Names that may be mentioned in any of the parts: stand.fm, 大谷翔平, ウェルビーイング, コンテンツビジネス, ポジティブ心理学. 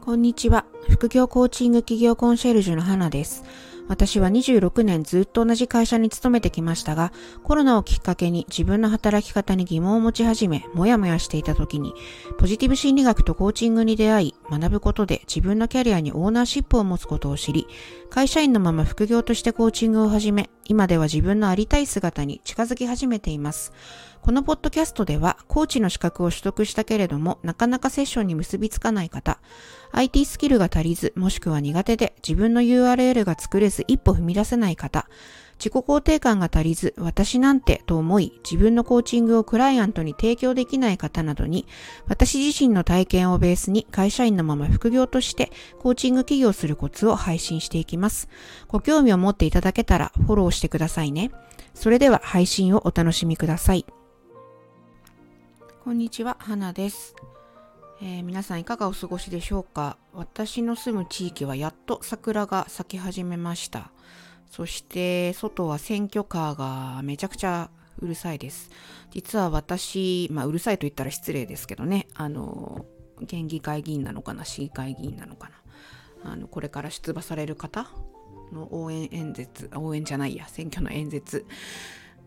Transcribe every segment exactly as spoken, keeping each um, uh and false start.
こんにちは。副業コーチング企業コンシェルジュの花です。私はにじゅうろくねんずっと同じ会社に勤めてきましたが、コロナをきっかけに自分の働き方に疑問を持ち始め、もやもやしていた時に、ポジティブ心理学とコーチングに出会い、学ぶことで自分のキャリアにオーナーシップを持つことを知り、会社員のまま副業としてコーチングを始め、今では自分のありたい姿に近づき始めています。このポッドキャストでは、コーチの資格を取得したけれども、なかなかセッションに結びつかない方、アイティー スキルが足りず、もしくは苦手で自分の ユーアールエル が作れず一歩踏み出せない方、自己肯定感が足りず、私なんてと思い、自分のコーチングをクライアントに提供できない方などに、私自身の体験をベースに会社員のまま副業としてコーチング起業するコツを配信していきます。ご興味を持っていただけたらフォローしてくださいね。それでは配信をお楽しみください。こんにちは、花です。えー、皆さんいかがお過ごしでしょうか。私の住む地域はやっと桜が咲き始めました。そして外は選挙カーがめちゃくちゃうるさいです。実は私、まあ、うるさいと言ったら失礼ですけどね、あの県議会議員なのかな、市議会議員なのかな、あのこれから出馬される方の応援演説応援じゃないや選挙の演説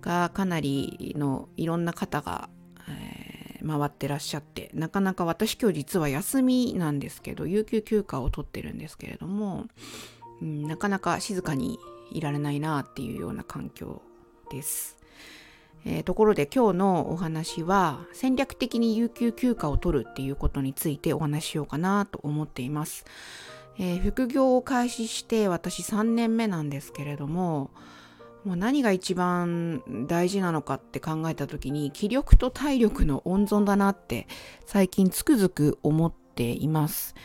がかなりのいろんな方が、えー回ってらっしゃって、なかなか私今日実は休みなんですけど、有給休暇を取ってるんですけれども、うん、なかなか静かにいられないなっていうような環境です、えー、ところで今日のお話は戦略的に有給休暇を取るっていうことについてお話ししようかなと思っています。えー、副業を開始して私さんねんめなんですけれども、もう何が一番大事なのかって考えた時に、気力と体力の温存だなって最近つくづく思っています。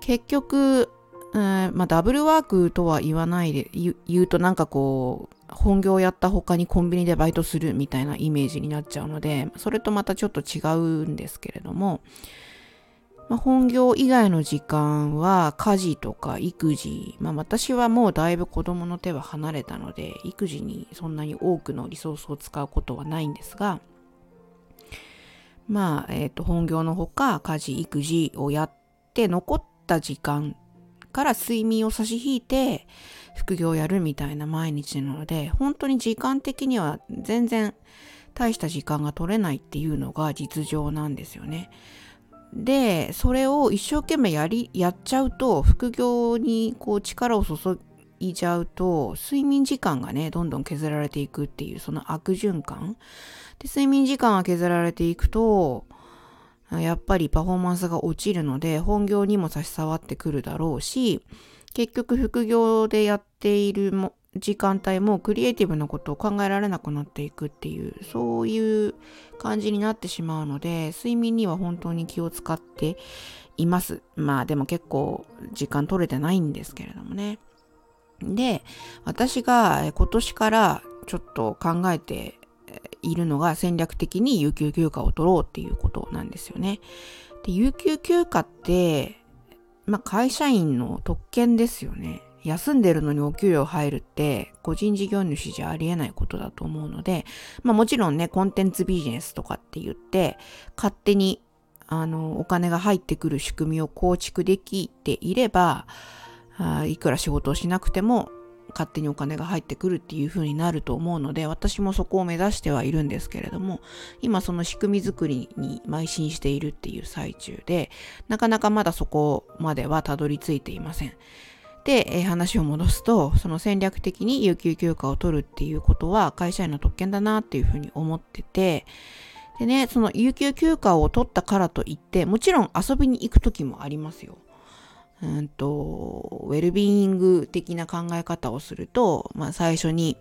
結局、えーまあ、ダブルワークとは言わないで 言, 言うとなんかこう本業をやった他にコンビニでバイトするみたいなイメージになっちゃうので、それとまたちょっと違うんですけれども、まあ、本業以外の時間は家事とか育児、まあ、私はもうだいぶ子供の手は離れたので育児にそんなに多くのリソースを使うことはないんですが、まあえっと本業のほか家事育児をやって残った時間から睡眠を差し引いて副業をやるみたいな毎日なので、本当に時間的には全然大した時間が取れないっていうのが実情なんですよね。で、それを一生懸命やり、やっちゃうと、副業にこう力を注いじゃうと、睡眠時間がね、どんどん削られていくっていう、その悪循環。で、睡眠時間が削られていくと、やっぱりパフォーマンスが落ちるので、本業にも差し障ってくるだろうし、結局副業でやっているも時間帯もクリエイティブなことを考えられなくなっていくっていう、そういう感じになってしまうので、睡眠には本当に気を使っています。まあでも結構時間取れてないんですけれどもね。で、私が今年からちょっと考えているのが戦略的に有給休暇を取ろうっていうことなんですよね。で、有給休暇って、まあ、会社員の特権ですよね。休んでるのにお給料入るって個人事業主じゃありえないことだと思うので、まあもちろんね、コンテンツビジネスとかって言って勝手にあのお金が入ってくる仕組みを構築できていれば、あいくら仕事をしなくても勝手にお金が入ってくるっていう風になると思うので、私もそこを目指してはいるんですけれども、今その仕組み作りに邁進しているっていう最中で、なかなかまだそこまではたどり着いていません。で、話を戻すと、その戦略的に有給休暇を取るっていうことは会社員の特権だなっていうふうに思ってて、でね、その有給休暇を取ったからといって、もちろん遊びに行く時もありますよ。うんと、ウェルビーイング的な考え方をすると、まあ最初に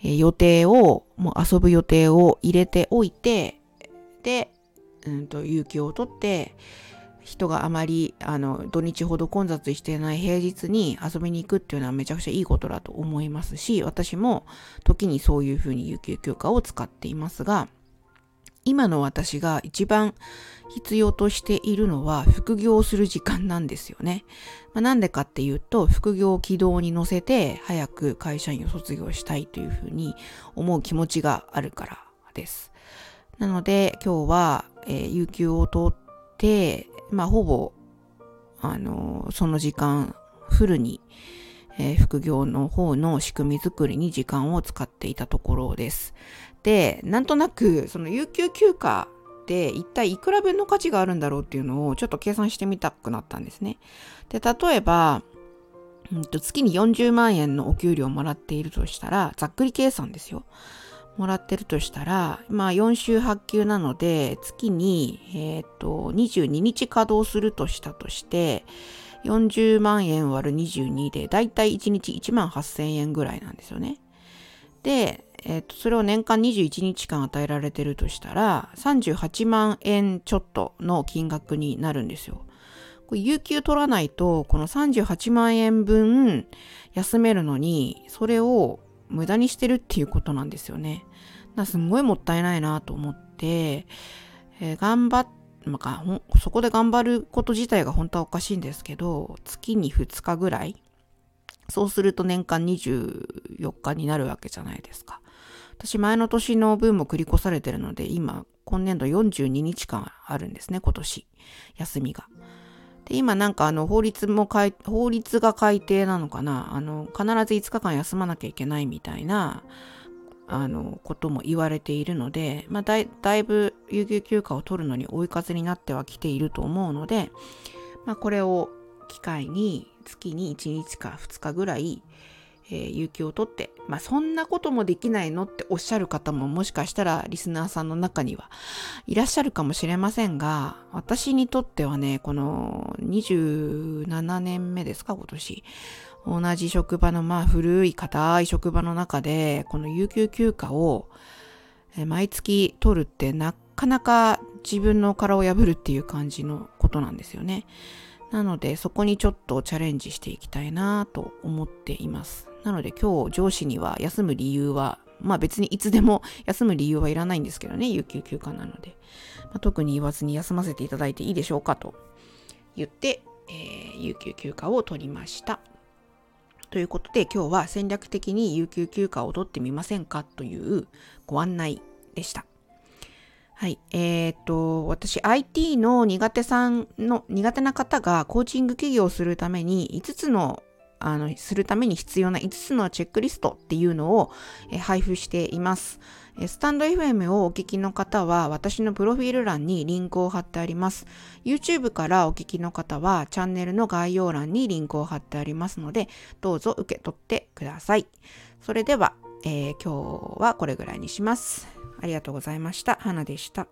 予定を、もう遊ぶ予定を入れておいて、で、うんと、有給を取って、人があまりあの土日ほど混雑していない平日に遊びに行くっていうのはめちゃくちゃいいことだと思いますし、私も時にそういうふうに有給休暇を使っていますが、今の私が一番必要としているのは副業をする時間なんですよね。まあ、なんでかっていうと、副業を軌道に乗せて早く会社員を卒業したいというふうに思う気持ちがあるからです。なので今日はえー、有給を取って、まあ、ほぼ、あのー、その時間フルに、えー、副業の方の仕組み作りに時間を使っていたところです。で、なんとなくその有給休暇で一体いくら分の価値があるんだろうっていうのをちょっと計算してみたくなったんですね。で、例えば、うん、と月によんじゅうまんえんのお給料をもらっているとしたら、ざっくり計算ですよ。もらってるとしたら、まあよん週発給なので、月に、えっと、にじゅうににち稼働するとしたとして、よんじゅうまんえん割るにじゅうにで、だいたいいちにちいちまんはっせんえんぐらいなんですよね。で、えっと、それを年間にじゅういちにちかん与えられてるとしたら、さんじゅうはちまんえんちょっとの金額になるんですよ。これ有給取らないと、このさんじゅうはちまんえんぶん休めるのに、それを無駄にしてるっていうことなんですよね。すんごいもったいないなと思って、えー、頑張っ、まあ、そこで頑張ること自体が本当はおかしいんですけど、月にふつかぐらい、そうすると年間にじゅうよっかになるわけじゃないですか。私前の年の分も繰り越されてるので、今今年度よんじゅうににちかんあるんですね、今年休みが。で、今なんかあの法律も改、法律が改定なのかな、あの必ずいつかかん休まなきゃいけないみたいなあのことも言われているので、まあ、だい、だいぶ有給休暇を取るのに追い風になってはきていると思うので、まあ、これを機会に月にいちにちかふつかぐらい、えー、有給を取って、まあ、そんなこともできないのっておっしゃる方ももしかしたらリスナーさんの中にはいらっしゃるかもしれませんが、私にとってはね、このにじゅうななねんめですか、今年同じ職場のまあ古い固い職場の中でこの有給休暇を毎月取るってなかなか自分の殻を破るっていう感じのことなんですよね。なのでそこにちょっとチャレンジしていきたいなと思っています。なので今日上司には休む理由は、まあ別にいつでも休む理由はいらないんですけどね、有給休暇なので、まあ、特に言わずに休ませていただいていいでしょうかと言って、えー、有給休暇を取りました。ということで今日は戦略的に有給休暇を取ってみませんかというご案内でした。はい、えー、っと、私 アイティー の苦手さんの苦手な方がコーチング起業をするためにいつつのあのするために必要ないつつのチェックリストっていうのをえ配布しています。スタンド エフエム をお聞きの方は私のプロフィール欄にリンクを貼ってあります。YouTube からお聞きの方はチャンネルの概要欄にリンクを貼ってありますので、どうぞ受け取ってください。それでは、えー、今日はこれぐらいにします。ありがとうございました。花でした。